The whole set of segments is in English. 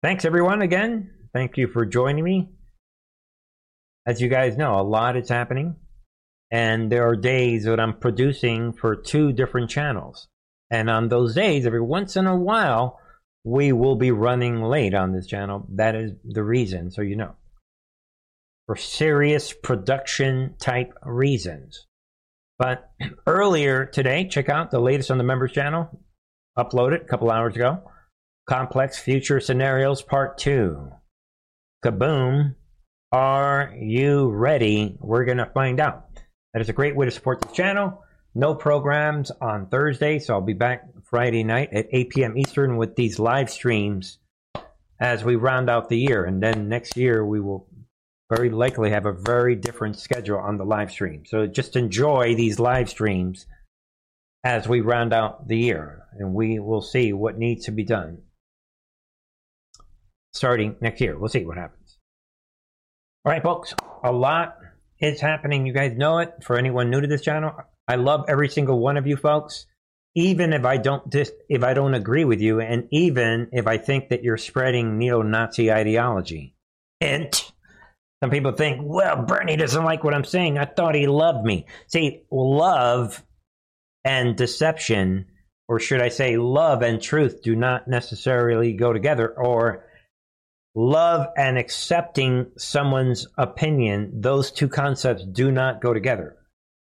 Thanks, everyone, again. Thank you for joining me. As you guys know, a lot is happening. And there are days that I'm producing for two different channels. And on those days, every once in a while, we will be running late on this channel. That is the reason, so you know. For serious production type reasons. But earlier today, check out the latest on the members channel. Uploaded a couple hours ago. Complex Future Scenarios Part 2. Kaboom. Are you ready? We're going to find out. That is a great way to support this channel. No programs on Thursday, so I'll be back Friday night at 8 p.m. Eastern with these live streams as we round out the year. And then next year, we will very likely have a very different schedule on the live stream. So just enjoy these live streams as we round out the year, and we will see what needs to be done starting next year. We'll see what happens. All right, folks, a lot is happening. You guys know it. For anyone new to this channel, I love every single one of you folks, even if I don't agree with you, and even if I think that you're spreading neo-Nazi ideology. And some people think, well, Bernie doesn't like what I'm saying. I thought he loved me. See, love and deception, or should I say love and truth, do not necessarily go together, or love and accepting someone's opinion, those two concepts do not go together.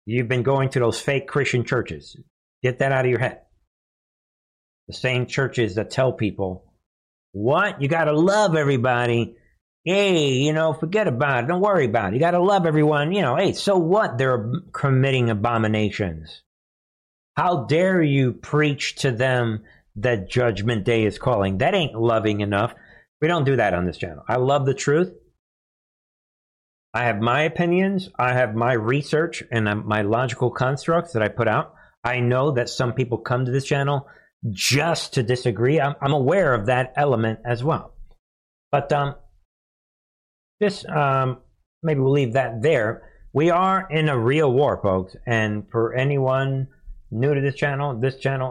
You've been going to those fake Christian churches. Get that out of your head. The same churches that tell people, what? You got to love everybody. Hey, you know, forget about it. Don't worry about it. You got to love everyone. You know, hey, so what? They're committing abominations. How dare you preach to them that Judgment Day is calling? That ain't loving enough. We don't do that on this channel. I love the truth. I have my opinions. I have my research and my logical constructs that I put out. I know that some people come to this channel just to disagree. I'm aware of that element as well. But maybe we'll leave that there. We are in a real war, folks. And for anyone new to this channel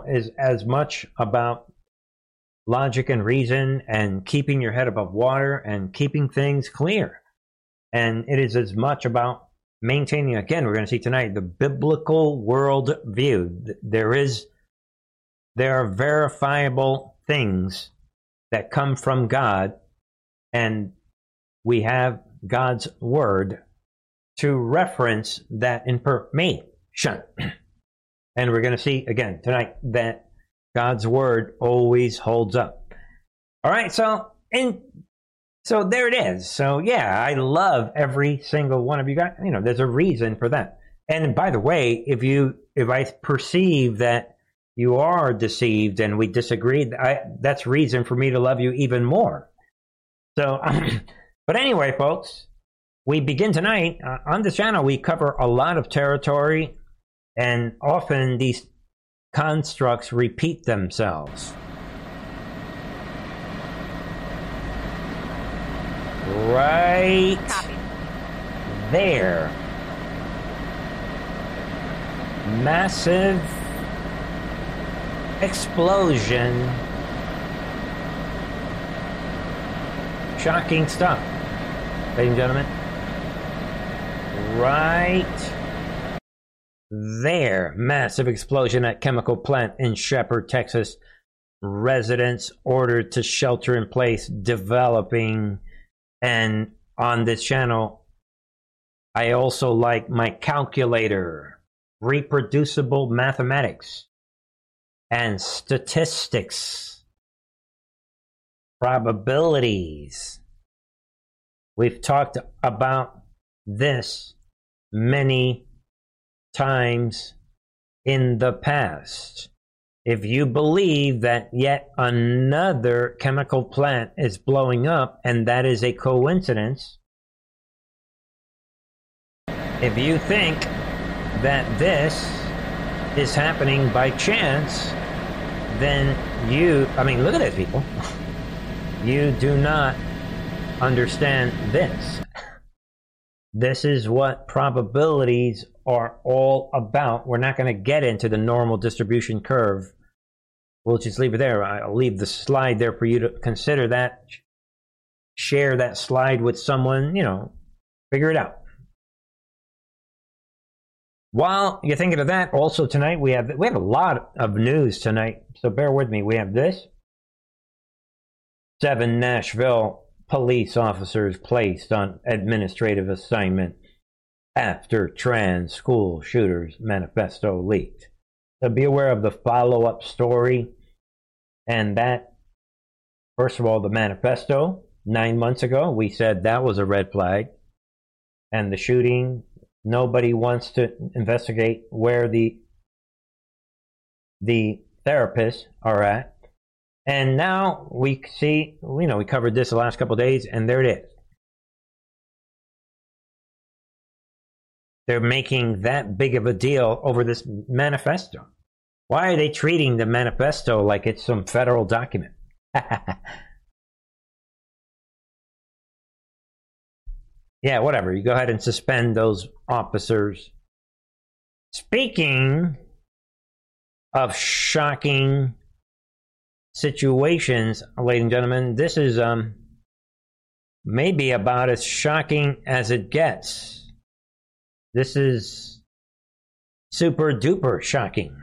is as much about logic and reason and keeping your head above water and keeping things clear. And it is as much about maintaining, again, we're going to see tonight, the biblical world view. There are verifiable things that come from God, and we have God's word to reference that information. And we're going to see again tonight that God's word always holds up. All right, so there it is. So yeah, I love every single one of you guys. You know, there's a reason for that. And by the way, if I perceive that you are deceived and we disagree, that's reason for me to love you even more. So, but anyway, folks, we begin tonight on this channel. We cover a lot of territory, and often these constructs repeat themselves. Right. Copy. There. Massive explosion. Shocking stuff, ladies and gentlemen. Right. There, massive explosion at chemical plant in Shepherd, Texas. Residents ordered to shelter in place, developing. And on this channel, I also like my calculator, reproducible mathematics, and statistics, probabilities. We've talked about this many times in the past. If you believe that yet another chemical plant is blowing up and that is a coincidence, if you think that this is happening by chance, then look at this, people. You do not understand this. This is what probabilities are all about. We're not going to get into the normal distribution curve We'll just leave it there. I'll leave the slide there for you to consider that. Share that slide with someone, you know, figure it out. While you're thinking of that, also tonight we have a lot of news tonight, so bear with me. We have this. 7 Nashville police officers placed on administrative assignment after trans school shooters manifesto leaked. So be aware of the follow-up story and that. First of all, the manifesto, 9 months ago, we said that was a red flag. And the shooting, nobody wants to investigate where the therapists are at. And now we see, you know, we covered this the last couple of days, and there it is. They're making that big of a deal over this manifesto. Why are they treating the manifesto like it's some federal document? Yeah, whatever. You go ahead and suspend those officers. Speaking of shocking situations, ladies and gentlemen, this is maybe about as shocking as it gets. This is super duper shocking.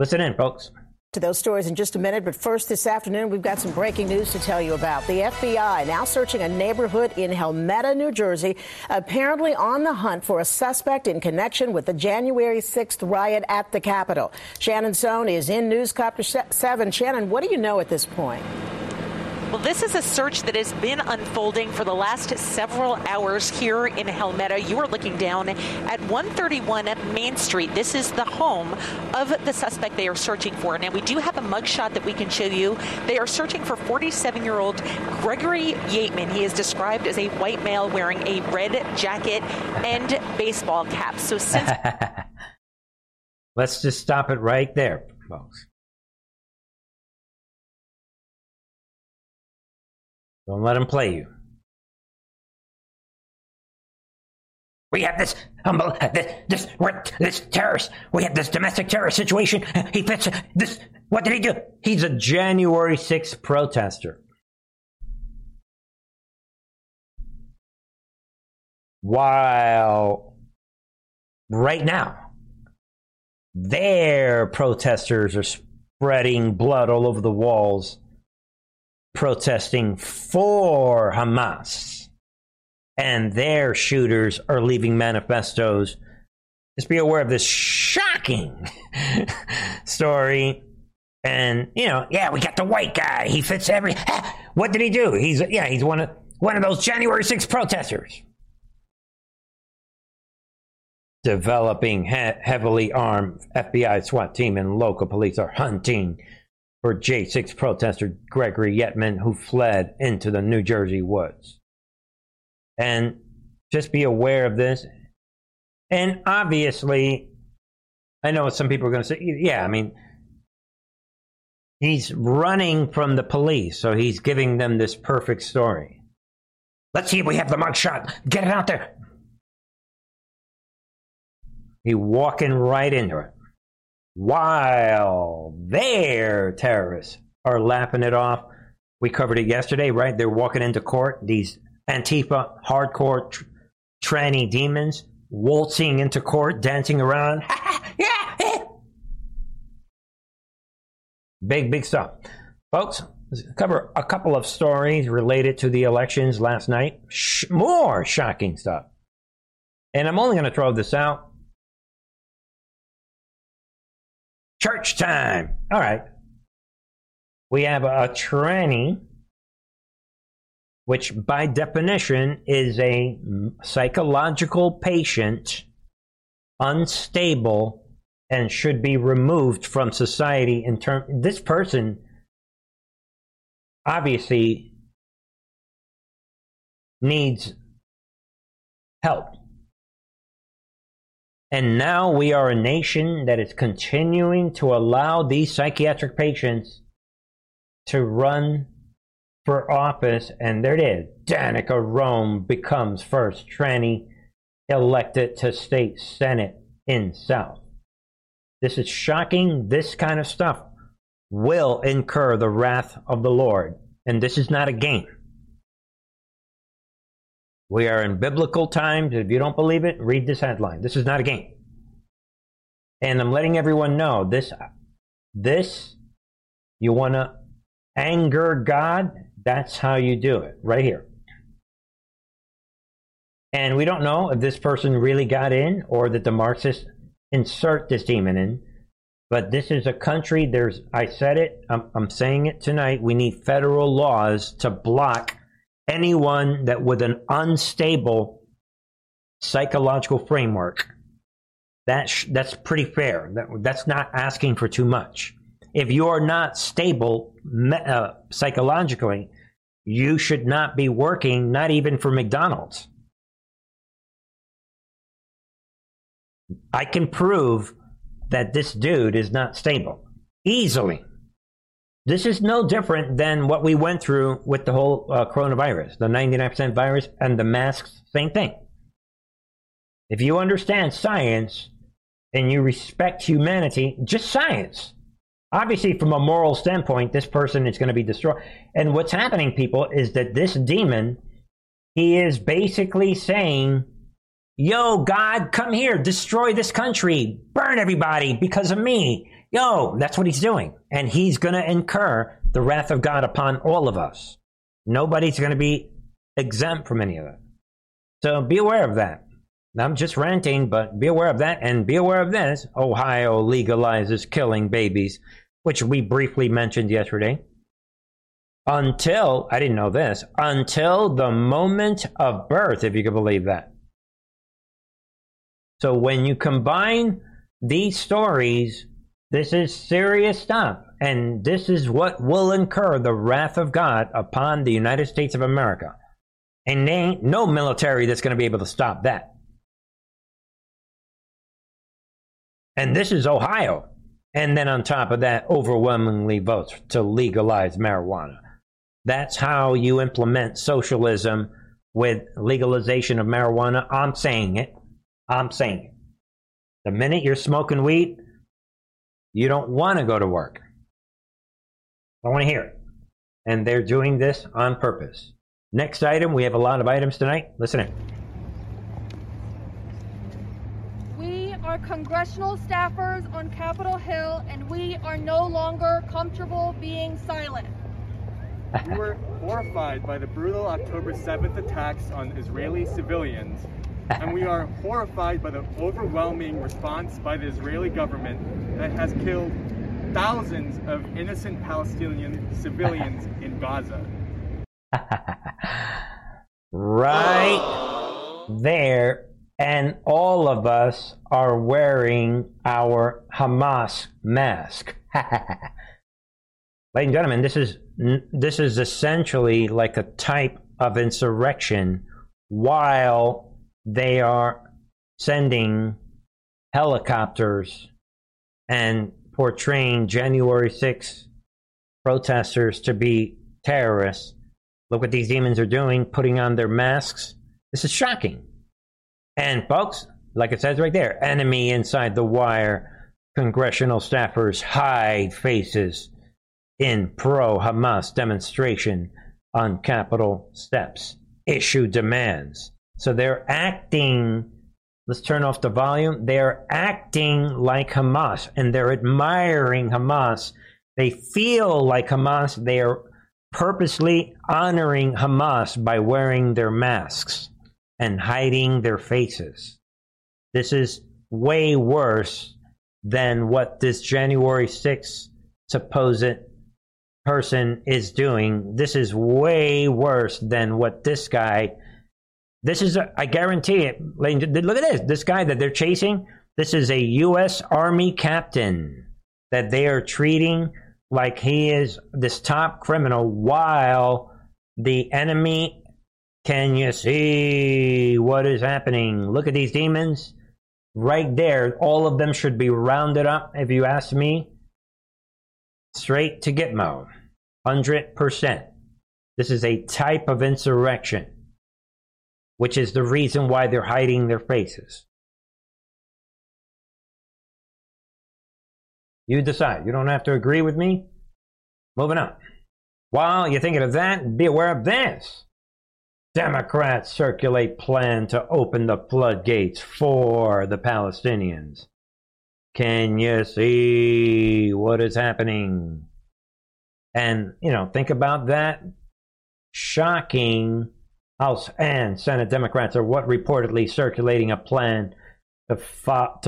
Listen in, folks. To those stories in just a minute, but first this afternoon we've got some breaking news to tell you about. The FBI now searching a neighborhood in Helmetta, New Jersey, apparently on the hunt for a suspect in connection with the January 6th riot at the Capitol. Shannon Sohn is in Newscopter 7. Shannon, what do you know at this point? Well, this is a search that has been unfolding for the last several hours here in Helmetta. You are looking down at 131 Main Street. This is the home of the suspect they are searching for. Now, we do have a mugshot that we can show you. They are searching for 47-year-old Gregory Yetman. He is described as a white male wearing a red jacket and baseball cap. So since let's just stop it right there, folks. Don't let him play you. We have this humble, this terrorist. We have this domestic terrorist situation. He fits this. What did he do? He's a January 6th protester. While right now, their protesters are spreading blood all over the walls, protesting for Hamas, and their shooters are leaving manifestos. Just be aware of this shocking story. And you know, yeah, we got the white guy. He fits every. What did he do? He's one of those January 6th protesters. Developing heavily armed FBI SWAT team and local police are hunting for J6 protester Gregory Yetman, who fled into the New Jersey woods. And just be aware of this. And obviously, I know some people are going to say, yeah, I mean, he's running from the police, so he's giving them this perfect story. Let's see if we have the mugshot. Get it out there. He's walking right into it, while their terrorists are lapping it off. We covered it yesterday, right? They're walking into court, these Antifa hardcore tranny demons waltzing into court, dancing around. Yeah. Big stuff. Folks, let's cover a couple of stories related to the elections last night. More shocking stuff. And I'm only going to throw this out. Church time. All right. We have a tranny, which by definition is a psychological patient, unstable, and should be removed from society. This person obviously needs help. And now we are a nation that is continuing to allow these psychiatric patients to run for office. And there it is. Danica Rome becomes first tranny elected to state Senate in South This is shocking. This kind of stuff will incur the wrath of the Lord. And this is not a game. We are in biblical times. If you don't believe it, read this headline. This is not a game. And I'm letting everyone know this, you want to anger God, that's how you do it, right here. And we don't know if this person really got in or that the Marxists insert this demon in. But this is a country, I said it, I'm saying it tonight, we need federal laws to block anyone that with an unstable psychological framework. That's pretty fair. That's not asking for too much. If you are not stable psychologically, you should not be working, not even for McDonald's. I can prove that this dude is not stable easily. This is no different than what we went through with the whole coronavirus, the 99% virus and the masks, same thing. If you understand science and you respect humanity, just science. Obviously, from a moral standpoint, this person is going to be destroyed. And what's happening, people, is that this demon, he is basically saying, yo, God, come here, destroy this country, burn everybody because of me. Yo, that's what he's doing. And he's going to incur the wrath of God upon all of us. Nobody's going to be exempt from any of it. So be aware of that. I'm just ranting, but be aware of that and be aware of this. Ohio legalizes killing babies, which we briefly mentioned yesterday. Until, I didn't know this, until the moment of birth, if you can believe that. So when you combine these stories, this is serious stuff. And this is what will incur the wrath of God upon the United States of America. And there ain't no military that's going to be able to stop that. And this is Ohio. And then on top of that, overwhelmingly votes to legalize marijuana. That's how you implement socialism with legalization of marijuana. I'm saying it. The minute you're smoking weed, you don't want to go to work. I want to hear it. And they're doing this on purpose. Next item, we have a lot of items tonight. Listen in. We are congressional staffers on Capitol Hill, and we are no longer comfortable being silent. We were horrified by the brutal October 7th attacks on Israeli civilians. And we are horrified by the overwhelming response by the Israeli government that has killed thousands of innocent Palestinian civilians in Gaza. Right there. And all of us are wearing our Hamas mask. Ladies and gentlemen, this is essentially like a type of insurrection while they are sending helicopters and portraying January 6th protesters to be terrorists. Look what these demons are doing, putting on their masks. This is shocking. And folks, like it says right there, enemy inside the wire, congressional staffers hide faces in pro-Hamas demonstration on Capitol steps, issue demands. So they're acting, let's turn off the volume, they're acting like Hamas, and they're admiring Hamas. They feel like Hamas. They are purposely honoring Hamas by wearing their masks and hiding their faces. This is way worse than what this January 6th supposed person is doing. This is way worse than what this guy... This is, I guarantee it, look at this. This guy that they're chasing, this is a U.S. Army captain that they are treating like he is this top criminal while the enemy, can you see what is happening? Look at these demons right there. All of them should be rounded up, if you ask me, straight to Gitmo, 100%. This is a type of insurrection, which is the reason why they're hiding their faces. You decide. You don't have to agree with me. Moving on. While you're thinking of that, be aware of this. Democrats circulate plan to open the floodgates for the Palestinians. Can you see what is happening? And, you know, think about that. Shocking. House and Senate Democrats are what reportedly circulating a plan to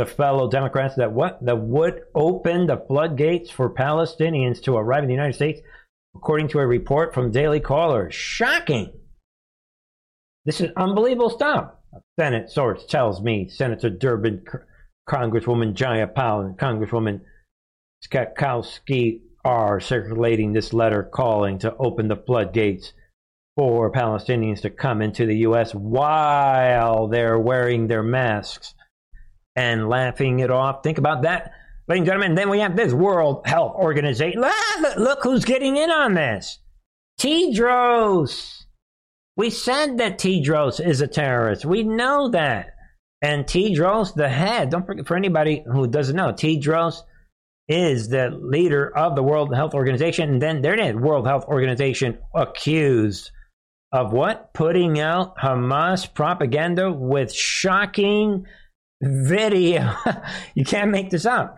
fellow Democrats that would open the floodgates for Palestinians to arrive in the United States, according to a report from Daily Caller. Shocking. This is unbelievable stuff. A Senate source tells me Senator Durbin, Congresswoman Jaya Powell, and Congresswoman Skatkowski are circulating this letter calling to open the floodgates for Palestinians to come into the U.S. while they're wearing their masks and laughing it off. Think about that, ladies and gentlemen. Then we have this World Health Organization. Ah, look who's getting in on this. Tedros. We said that Tedros is a terrorist. We know that. And Tedros, the head, don't forget, for anybody who doesn't know, Tedros is the leader of the World Health Organization. And then there it is, World Health Organization accused of what? Putting out Hamas propaganda with shocking video. You can't make this up.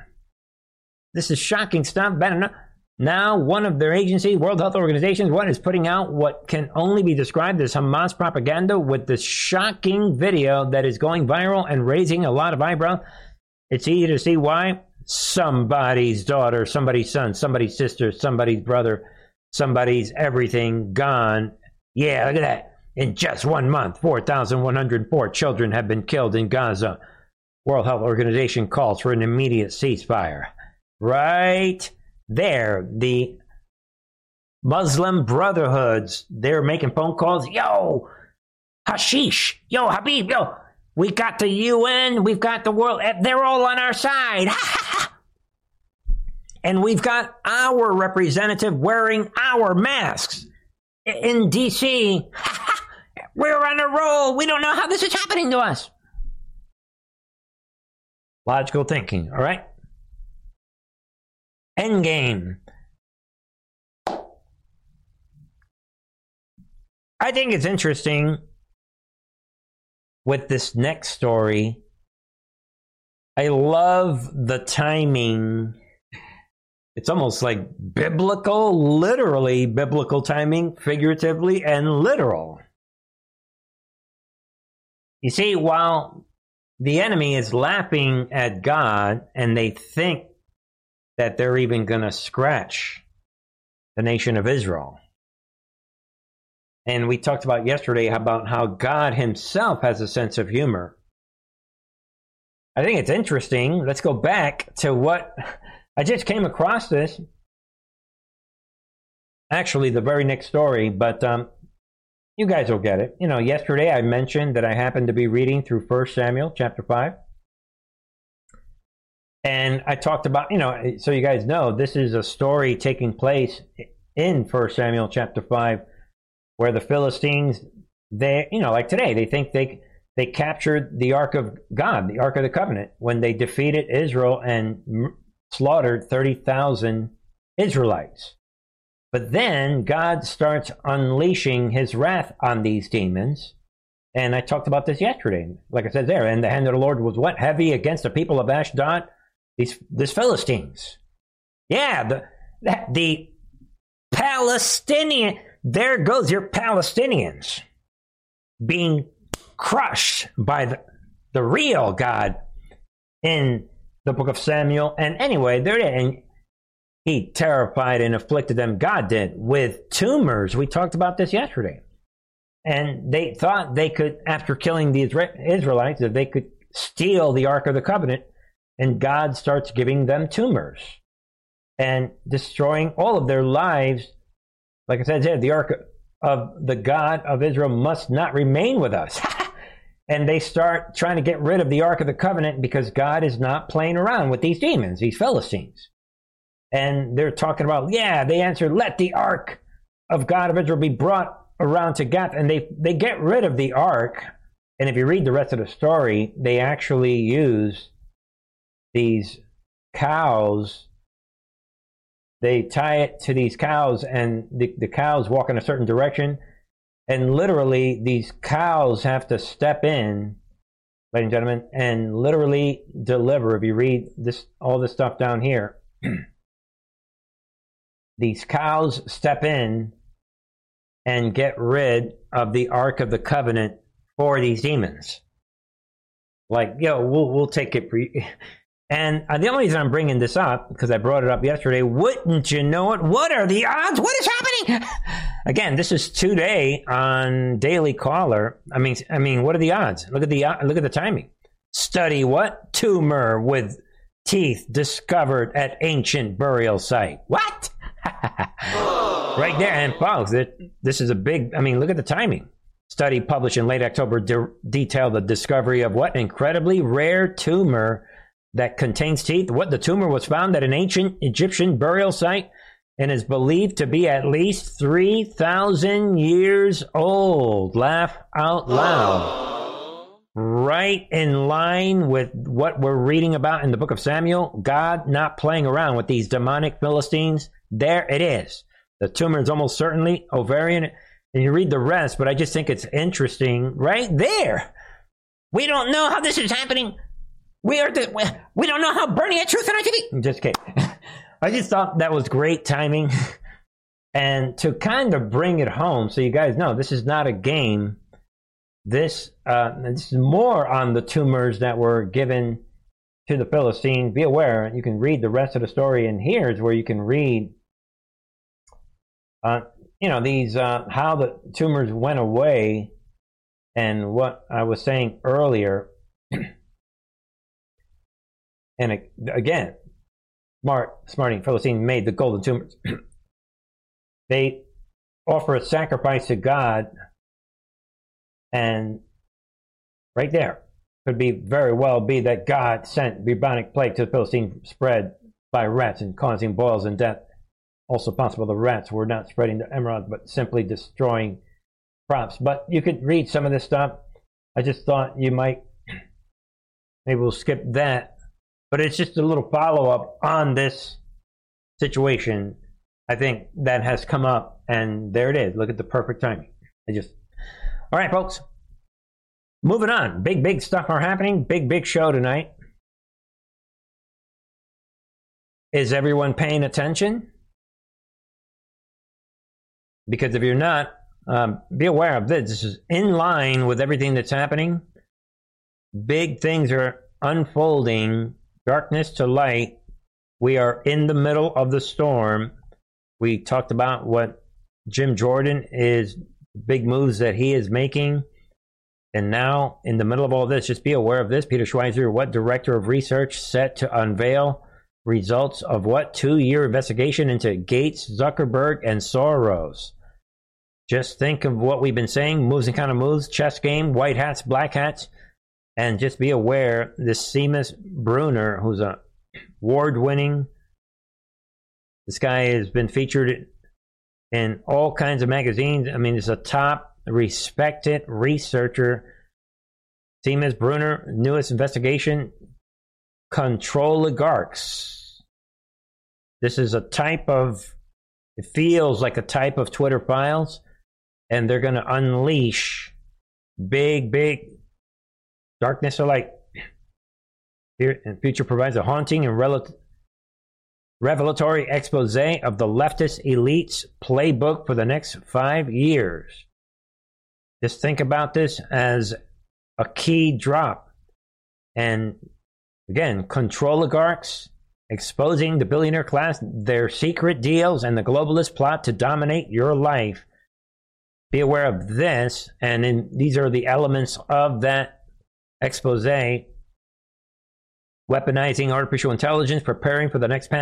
This is shocking stuff. Bad enough. Now, one of their agency, World Health Organizations, one is putting out what can only be described as Hamas propaganda with this shocking video that is going viral and raising a lot of eyebrow. It's easy to see why. Somebody's daughter, somebody's son, somebody's sister, somebody's brother, somebody's everything gone. Yeah, look at that. In just 1 month, 4,104 children have been killed in Gaza. World Health Organization calls for an immediate ceasefire. Right? There, the Muslim Brotherhoods, they're making phone calls. Yo, Hashish, yo, Habib, yo, we got the UN, we've got the world, they're all on our side. And we've got our representative wearing our masks in D.C. We're on a roll. We don't know how this is happening to us. Logical thinking, all right? Endgame. I think it's interesting with this next story. I love the timing. It's almost like biblical, literally biblical timing, figuratively and literal. You see, while the enemy is laughing at God and they think that they're even going to scratch the nation of Israel. And we talked about yesterday about how God himself has a sense of humor. I think it's interesting. Let's go back to what I just came across this. Actually, the very next story, but you guys will get it. You know, yesterday I mentioned that I happened to be reading through 1 Samuel chapter 5. And I talked about, you know, so you guys know, this is a story taking place in 1 Samuel chapter 5, where the Philistines, they, you know, like today, they think they captured the Ark of God, the Ark of the Covenant, when they defeated Israel and slaughtered 30,000 Israelites. But then God starts unleashing his wrath on these demons. And I talked about this yesterday, like I said there, and the hand of the Lord was what? Heavy against the people of Ashdod. These Philistines. Yeah, the Palestinian, there goes your Palestinians being crushed by the real God in the book of Samuel. And anyway, there it is. And he terrified and afflicted them, God did, with tumors. We talked about this yesterday. And they thought they could, after killing the Israelites, that they could steal the Ark of the Covenant. And God starts giving them tumors and destroying all of their lives. Like I said, the Ark of the God of Israel must not remain with us. And they start trying to get rid of the Ark of the Covenant because God is not playing around with these demons, these Philistines. And they're talking about, yeah, they answered, let the Ark of God of Israel be brought around to Gath. And they get rid of the Ark. And if you read the rest of the story, they actually use these cows They tie it to these cows, and the cows walk in a certain direction. And literally, these cows have to step in, ladies and gentlemen, and literally deliver. If you read this, all this stuff down here, these cows step in and get rid of the Ark of the Covenant for these demons. Like, yo, we'll take it for you. And the only reason I'm bringing this up, because I brought it up yesterday, wouldn't you know it? What are the odds? What is happening? Again, this is today on Daily Caller. I mean, what are the odds? Look at the timing. Study what? Tumor with teeth discovered at ancient burial site. What? Right there. And folks, this is a big, I mean, look at the timing. Study published in late October detailed the discovery of what incredibly rare tumor that contains teeth. What the tumor was found at an ancient Egyptian burial site and is believed to be at least 3,000 years old. Laugh out loud. Oh. Right in line with what we're reading about in the book of Samuel. God not playing around with these demonic Philistines. There it is. The tumor is almost certainly ovarian. And you read the rest, but I just think it's interesting right there. We don't know how this is happening. We don't know how burning a truth in our TV. I'm just kidding. I just thought that was great timing. And to kind of bring it home, so you guys know, this is not a game. This is more on the tumors that were given to the Philistines. Be aware, you can read the rest of the story, and here's where you can read, how the tumors went away, and what I was saying earlier. And again, smarting Philistine made the golden tumors. They offer a sacrifice to God, and right there could be very well be that God sent bubonic plague to the Philistine, spread by rats and causing boils and death. Also possible the rats were not spreading the emerald, but simply destroying crops. But you could read some of this stuff. I just thought you might, maybe we'll skip that. But it's just a little follow-up on this situation, I think, that has come up. And there it is. Look at the perfect timing. All right, folks. Moving on. Big stuff are happening. Big show tonight. Is everyone paying attention? Because if you're not, be aware of this. This is in line with everything that's happening. Big things are unfolding. Darkness to light. We are in the middle of the storm. We talked about what Jim Jordan is, big moves that he is making. And now, in the middle of all this, just be aware of this. Peter Schweizer, what director of research set to unveil results of what two-year investigation into Gates, Zuckerberg, and Soros. Just think of what we've been saying. Moves and kind of moves. Chess game. White hats. Black hats. And just be aware, this Seamus Bruner, who's an award-winning, this guy has been featured in all kinds of magazines. I mean, he's a top, respected researcher. Seamus Bruner, newest investigation, Controligarchs. This is a type of, it feels like a type of Twitter files, and they're going to unleash big darkness or light. Here and future provides a haunting and revelatory expose of the leftist elite's playbook for the next 5 years. Just think about this as a key drop. And again, Controligarchs exposing the billionaire class, their secret deals, and the globalist plot to dominate your life. Be aware of this, and then these are the elements of that expose. Weaponizing artificial intelligence, preparing for the next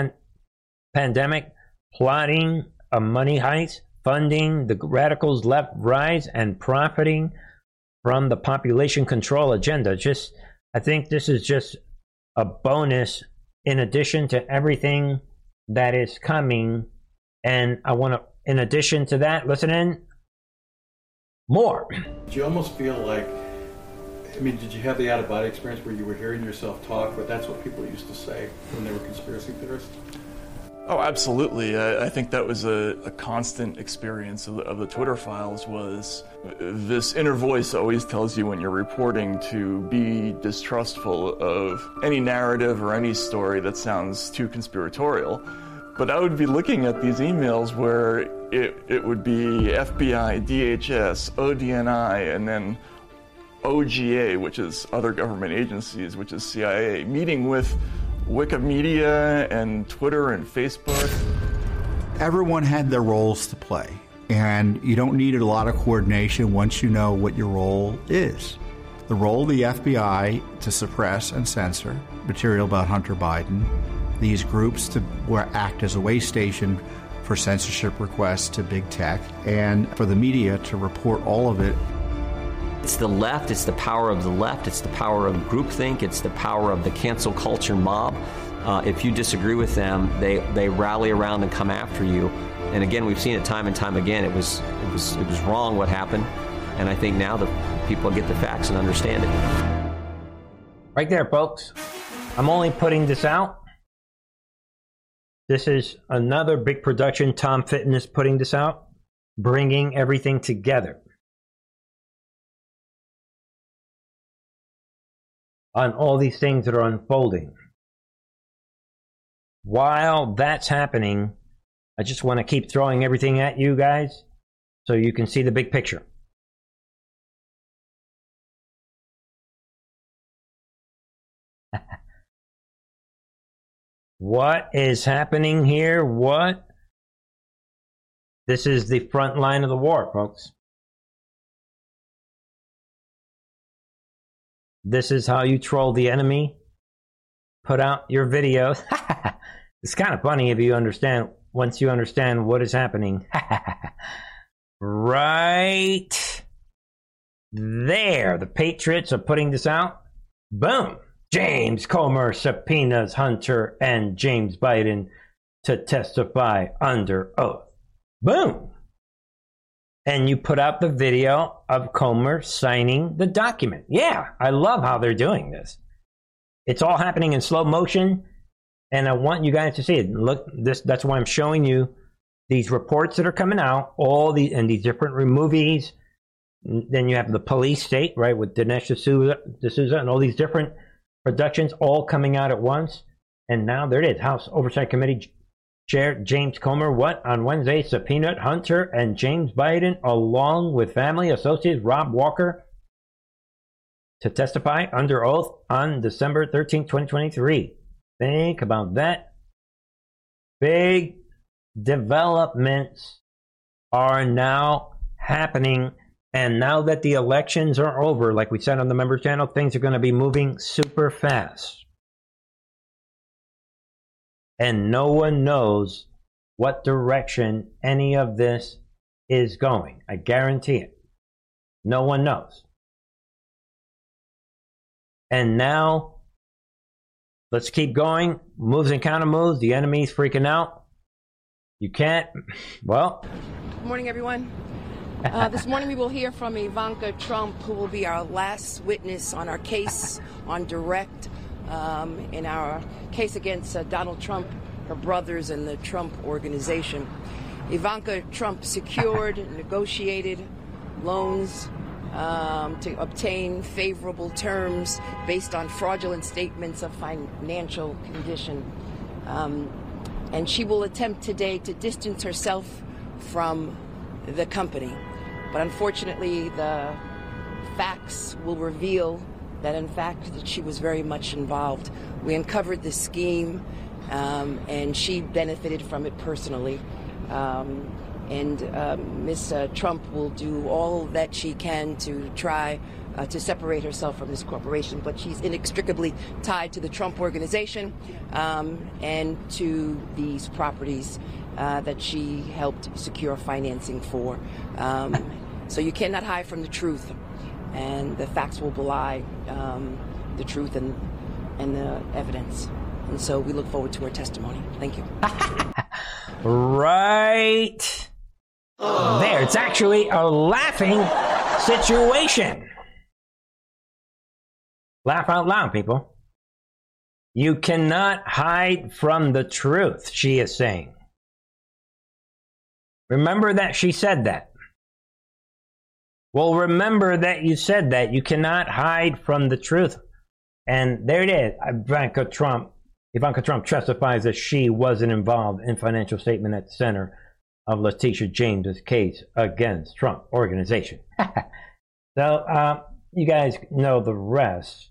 pandemic, plotting a money heist, funding the radicals' left rise, and profiting from the population control agenda. Just, I think this is just a bonus in addition to everything that is coming. And I want to, in addition to that, listen in more. You almost feel like, I mean, did you have the out-of-body experience where you were hearing yourself talk? But that's what people used to say when they were conspiracy theorists. Oh, absolutely. I think that was a constant experience of the Twitter files was this inner voice always tells you when you're reporting to be distrustful of any narrative or any story that sounds too conspiratorial. But I would be looking at these emails where it would be FBI, DHS, ODNI, and then OGA, which is other government agencies, which is CIA, meeting with Wikimedia and Twitter and Facebook. Everyone had their roles to play, and you don't need a lot of coordination once you know what your role is. The role of the FBI to suppress and censor material about Hunter Biden, these groups to act as a way station for censorship requests to big tech, and for the media to report all of it. It's the left, it's the power of the left, it's the power of groupthink, it's the power of the cancel culture mob. If you disagree with them, they rally around and come after you. And again, we've seen it time and time again. It was wrong what happened. And I think now the people get the facts and understand it. Right there, folks. I'm only putting this out. This is another big production. Tom Fitton is putting this out, bringing everything together. On all these things that are unfolding. While that's happening, I just want to keep throwing everything at you guys so you can see the big picture. What is happening here? What? This is the front line of the war, folks. This is how you troll the enemy. Put out your videos. It's kind of funny if you understand, once you understand what is happening. Right there. The Patriots are putting this out. Boom. James Comer subpoenas Hunter and James Biden to testify under oath. Boom. And you put out the video of Comer signing the document. Yeah, I love how they're doing this. It's all happening in slow motion, and I want you guys to see it. Look, that's why I'm showing you these reports that are coming out, these different movies. Then you have the police state, right, with Dinesh D'Souza and all these different productions all coming out at once. And now there it is, House Oversight Committee Chair James Comer, on Wednesday, subpoenaed Hunter and James Biden, along with family associates Rob Walker, to testify under oath on December 13, 2023. Think about that. Big developments are now happening. And now that the elections are over, like we said on the member channel, things are going to be moving super fast. And no one knows what direction any of this is going. I guarantee it. No one knows. And now, let's keep going. Moves and counter moves. The enemy's freaking out. You can't. Well. Good morning, everyone. This morning we will hear from Ivanka Trump, who will be our last witness on our case on direct. In our case against Donald Trump, her brothers, and the Trump Organization. Ivanka Trump secured and negotiated loans to obtain favorable terms based on fraudulent statements of financial condition. And she will attempt today to distance herself from the company. But unfortunately, the facts will reveal that in fact that she was very much involved. We uncovered this scheme, and she benefited from it personally. Ms. Trump will do all that she can to try to separate herself from this corporation, but she's inextricably tied to the Trump Organization and to these properties that she helped secure financing for. So you cannot hide from the truth. And the facts will belie the truth and the evidence. And so we look forward to her testimony. Thank you. Right there. It's actually a laughing situation. Laugh out loud, people. You cannot hide from the truth, she is saying. Remember that she said that. Well, remember that you said that. You cannot hide from the truth. And there it is. Ivanka Trump testifies that she wasn't involved in financial statement at the center of Letitia James's case against Trump Organization. So you guys know the rest.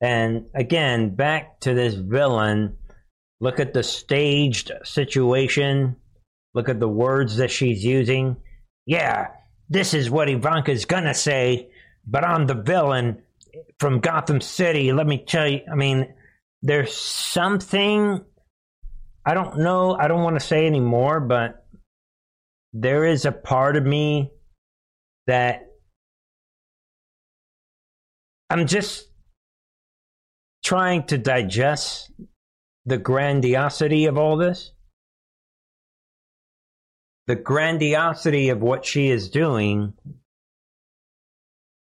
And again, back to this villain. Look at the staged situation. Look at the words that she's using. Yeah, this is what Ivanka's going to say, but I'm the villain from Gotham City. Let me tell you, I mean, there's something, I don't know, I don't want to say anymore, but there is a part of me that I'm just trying to digest the grandiosity of all this. The grandiosity of what she is doing,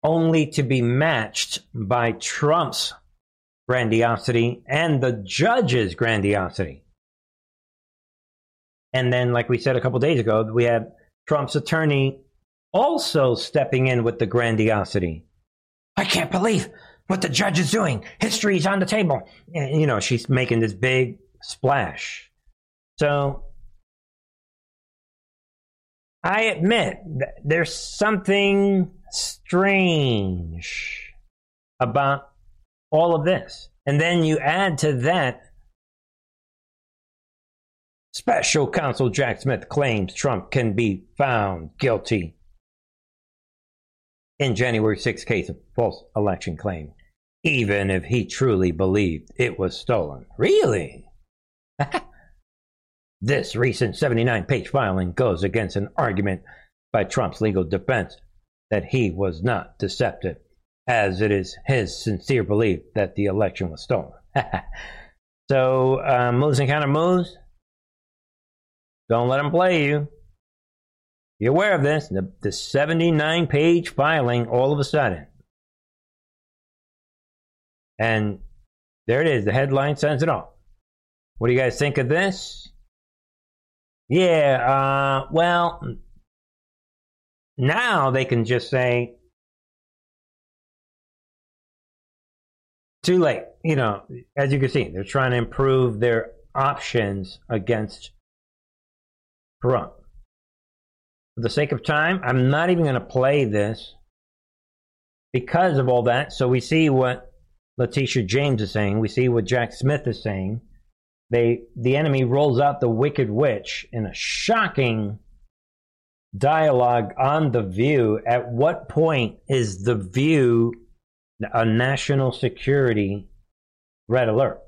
only to be matched by Trump's grandiosity and the judge's grandiosity. And then, like we said a couple days ago, we have Trump's attorney also stepping in with the grandiosity. I can't believe what the judge is doing. History is on the table. And, you know, she's making this big splash. So I admit that there's something strange about all of this. And then you add to that, special counsel Jack Smith claims Trump can be found guilty in January 6th case of false election claim, even if he truly believed it was stolen. Really? This recent 79-page filing goes against an argument by Trump's legal defense that he was not deceptive, as it is his sincere belief that the election was stolen. So moves and counter-moves, don't let them play you. Be aware of this, the 79-page filing all of a sudden. And there it is, the headline says it all. What do you guys think of this? Yeah, well, now they can just say, too late. You know, as you can see, they're trying to improve their options against Trump. For the sake of time, I'm not even going to play this because of all that. So we see what Letitia James is saying. We see what Jack Smith is saying. The enemy rolls out the wicked witch in a shocking dialogue on The View. At what point is The View a national security red alert?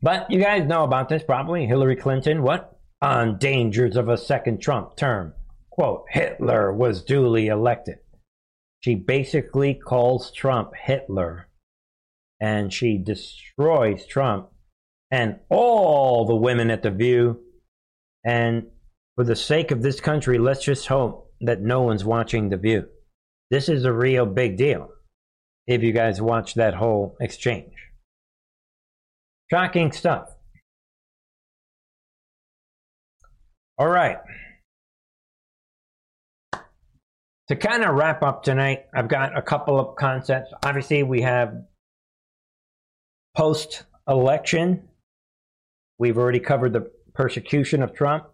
But you guys know about this probably. Hillary Clinton, what? On dangers of a second Trump term. Quote, Hitler was duly elected. She basically calls Trump Hitler. And she destroys Trump and all the women at The View. And for the sake of this country, let's just hope that no one's watching The View. This is a real big deal if you guys watch that whole exchange. Shocking stuff. All right. To kind of wrap up tonight, I've got a couple of concepts. Obviously, we have post-election, we've already covered the persecution of Trump.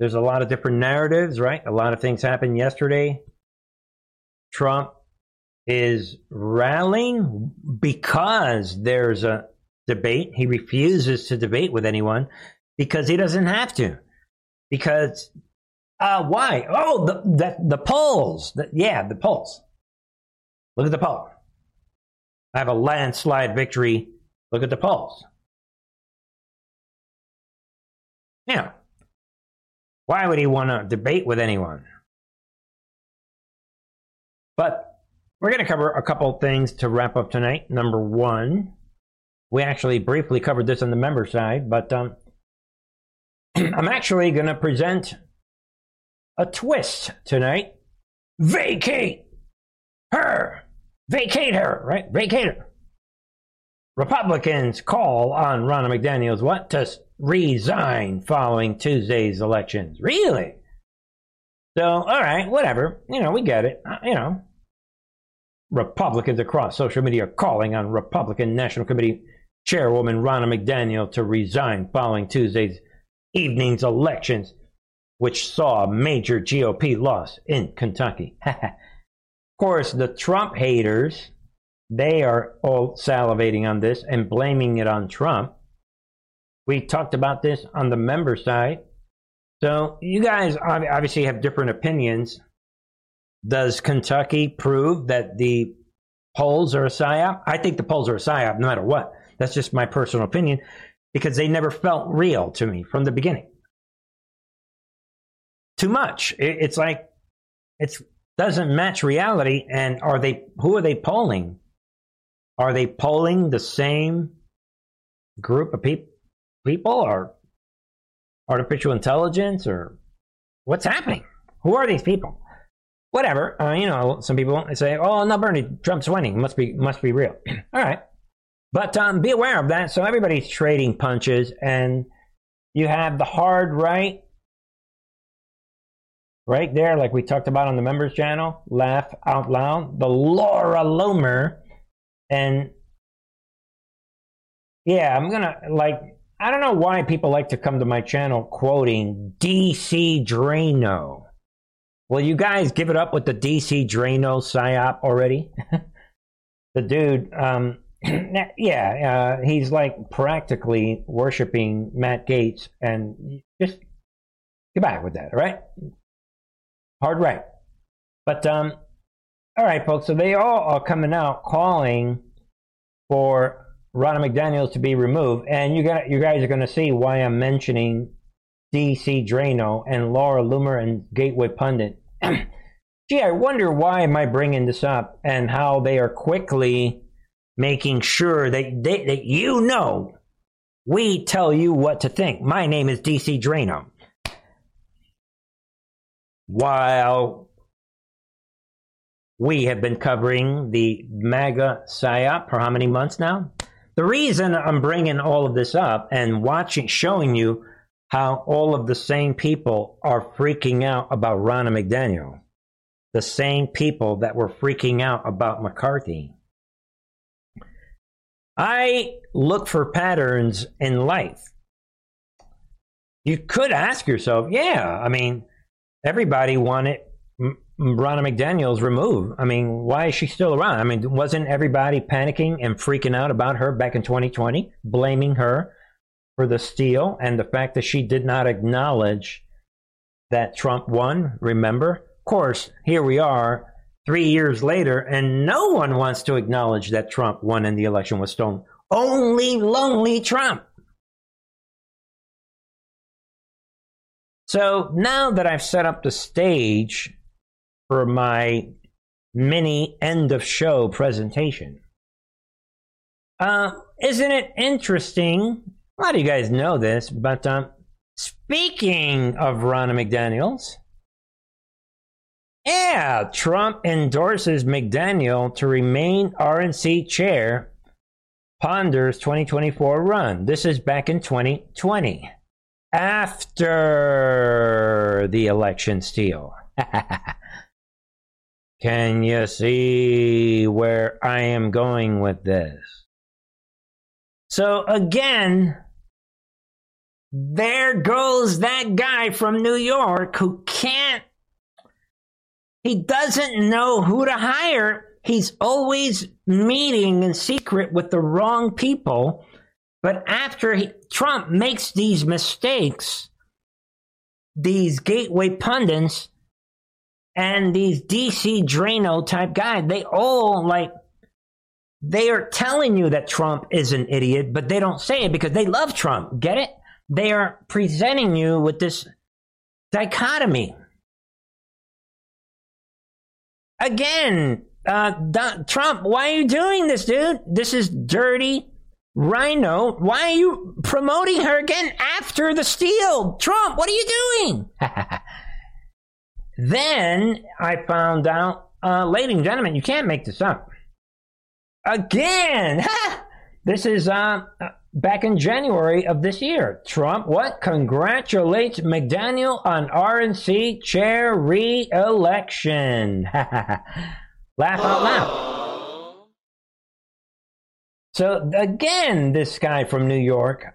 There's a lot of different narratives, right? A lot of things happened yesterday. Trump is rallying because there's a debate. He refuses to debate with anyone because he doesn't have to. Because, why? Oh, the polls. The polls. Look at the poll. I have a landslide victory. Look at the polls. Now, why would he want to debate with anyone? But we're going to cover a couple things to wrap up tonight. Number one, we actually briefly covered this on the member side, but I'm actually going to present a twist tonight. Vacate her. Vacate her, right? Vacate her. Republicans call on Ronna McDaniel's what? To resign following Tuesday's elections. Really? So, all right, whatever. You know, we get it. You know, Republicans across social media are calling on Republican National Committee Chairwoman Ronna McDaniel to resign following Tuesday's evening's elections, which saw a major GOP loss in Kentucky. Of course, the Trump haters, they are all salivating on this and blaming it on Trump. We talked about this on the member side. So you guys obviously have different opinions. Does Kentucky prove that the polls are a psyop? I think the polls are a psyop no matter what. That's just my personal opinion because they never felt real to me from the beginning. Too much. It's like it doesn't match reality. And who are they polling? Are they polling the same group of people or artificial intelligence or what's happening? Who are these people? Whatever. You know, some people say, oh, no, Bernie, Trump's winning. Must be real. All right. But be aware of that. So everybody's trading punches, and you have the hard right there, like we talked about on the members channel, laugh out loud, the Laura Loomer. And yeah, I'm going to I don't know why people like to come to my channel quoting D.C. Drano. Will you guys give it up with the D.C. Drano psyop already? The dude, he's like practically worshiping Matt Gaetz, and just get back with that, all right? Hard right. But, all right, folks, so they all are coming out calling for Ronna McDaniel to be removed, and you guys are going to see why I'm mentioning D.C. Drano and Laura Loomer and Gateway Pundit. Gee, I wonder why am I bringing this up and how they are quickly making sure that you know we tell you what to think. My name is D.C. Drano. While we have been covering the MAGA PSYOP for how many months now? The reason I'm bringing all of this up and showing you how all of the same people are freaking out about Ronna McDaniel, the same people that were freaking out about McCarthy. I look for patterns in life. You could ask yourself, everybody wanted Ronna McDaniel's removed. I mean, why is she still around? I mean, wasn't everybody panicking and freaking out about her back in 2020, blaming her for the steal and the fact that she did not acknowledge that Trump won? Remember? Of course, here we are 3 years later, and no one wants to acknowledge that Trump won and the election was stolen. Only lonely Trump. So now that I've set up the stage for my mini end of show presentation, isn't it interesting? A lot of you guys know this, but speaking of Ronna McDaniel's, Trump endorses McDaniel to remain RNC chair, ponders 2024 run. This is back in 2020, after the election steal. Can you see where I am going with this? So again, there goes that guy from New York who he doesn't know who to hire. He's always meeting in secret with the wrong people. But after Trump makes these mistakes, these gateway pundits and these D.C. Drano type guys, they all they are telling you that Trump is an idiot, but they don't say it because they love Trump. Get it? They are presenting you with this dichotomy. Again, Trump, why are you doing this, dude? This is dirty rhino. Why are you promoting her again after the steal? Trump, what are you doing? Then I found out, ladies and gentlemen, you can't make this up. Again, This is back in January of this year. Trump, what? Congratulates McDaniel on RNC chair re-election. Laugh out loud. So again, this guy from New York,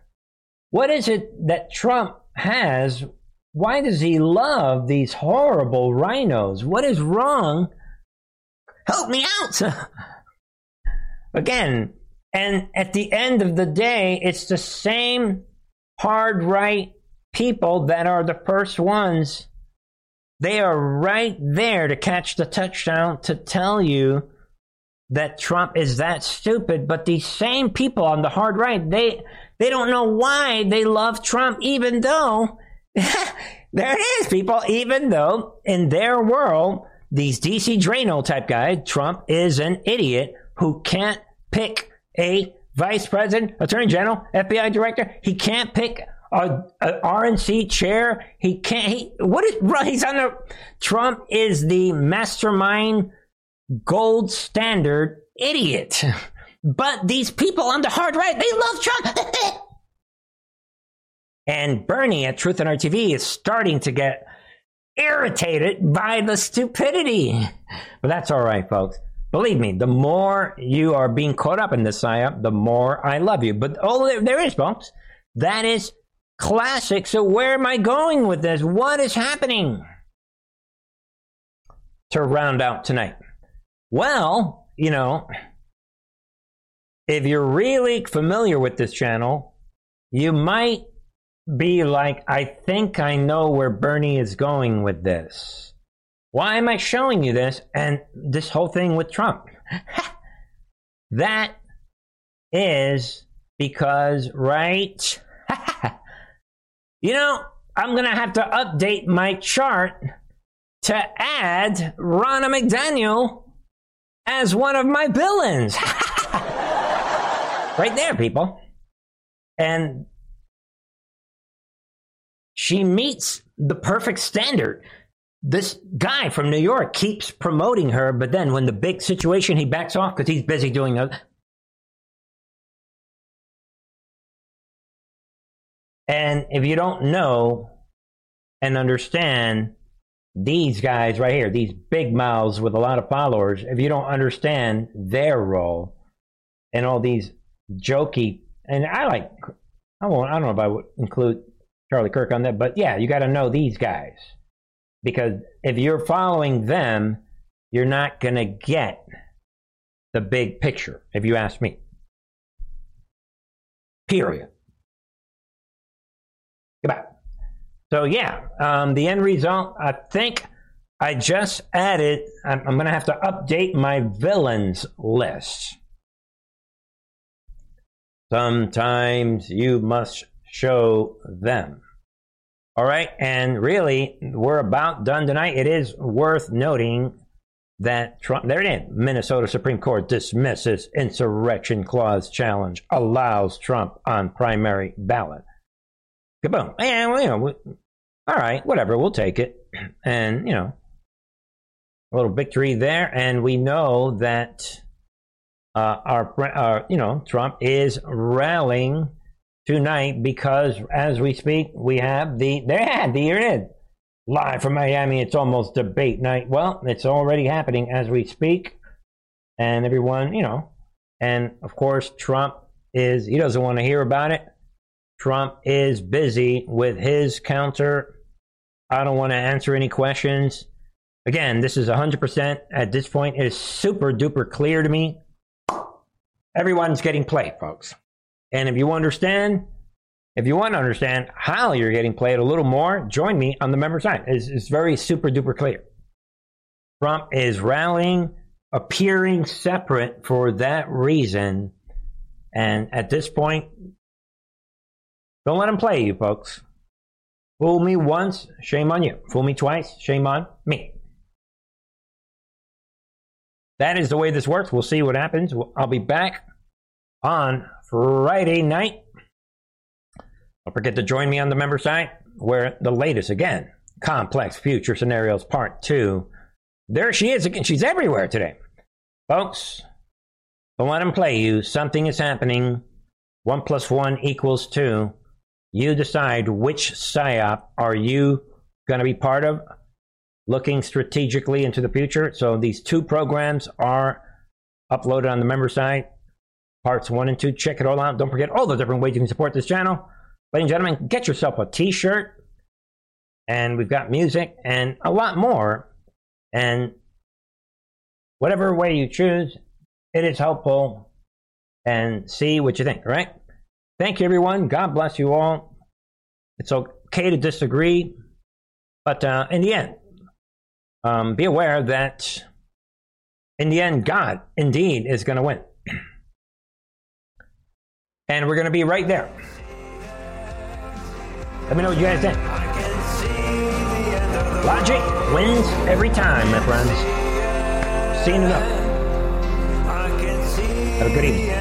what is it that Trump has? Why does he love these horrible rhinos? What is wrong? Help me out. Again, and at the end of the day, it's the same hard right people that are the first ones. They are right there to catch the touchdown to tell you that Trump is that stupid. But these same people on the hard right, they don't know why they love Trump, even though there it is, people, even though in their world, these D.C. Drano type guys, Trump is an idiot who can't pick a vice president, attorney general, FBI director. He can't pick a RNC chair. He can't. He's on the. Trump is the mastermind, gold standard idiot. But these people on the hard right, they love Trump. And Bernie at Truth and RTV is starting to get irritated by the stupidity. But that's all right, folks. Believe me, the more you are being caught up in this psyop, the more I love you. But all there is, folks, that is classic. So where am I going with this? What is happening? To round out tonight. Well, you know, if you're really familiar with this channel, you might be like, I think I know where Bernie is going with this. Why am I showing you this? And this whole thing with Trump. That is because, right? You know, I'm going to have to update my chart to add Ronna McDaniel as one of my villains. Right there, people. And she meets the perfect standard. This guy from New York keeps promoting her, but then when the big situation, he backs off because he's busy doing other. And if you don't know and understand these guys right here, these big mouths with a lot of followers, if you don't understand their role and all these jokey, and I don't know if I would include Charlie Kirk on that, but yeah, you got to know these guys. Because if you're following them, you're not going to get the big picture, if you ask me. Period. Goodbye. So, yeah, the end result, I think I just added, I'm going to have to update my villains list. Sometimes you must show them. All right, and really, we're about done tonight. It is worth noting that Trump, there it is, Minnesota Supreme Court dismisses insurrection clause challenge, allows Trump on primary ballot. Kaboom. And, well, you know, all right, whatever, we'll take it. And, you know, a little victory there. And we know that Trump is rallying tonight, because as we speak, we have live from Miami. It's almost debate night. Well, it's already happening as we speak, and everyone, you know, and of course, Trump he doesn't want to hear about it. Trump is busy with his counter. I don't want to answer any questions. Again, this is 100% at this point. It is super duper clear to me. Everyone's getting played, folks. And if you want to understand how you're getting played a little more, join me on the member side. It's very super duper clear. Trump is rallying, appearing separate for that reason. And at this point, don't let him play you, folks. Fool me once, shame on you. Fool me twice, shame on me. That is the way this works. We'll see what happens. I'll be back on Friday night. Don't forget to join me on the member site, where the latest, again, Complex Future Scenarios Part 2. There she is again. She's everywhere today. Folks, I want to play you. Something is happening. 1 + 1 = 2. You decide which PSYOP are you going to be part of, looking strategically into the future. So these two programs are uploaded on the member site. Parts 1 and 2. Check it all out. Don't forget all the different ways you can support this channel. Ladies and gentlemen, get yourself a T-shirt. And we've got music and a lot more. And whatever way you choose, it is helpful, and see what you think, all right? Thank you, everyone. God bless you all. It's okay to disagree, but in the end, be aware that in the end, God indeed is going to win. And we're going to be right there. Let me know what you guys think. Logic wins every time, my friends. See you in a minute. Have a good evening.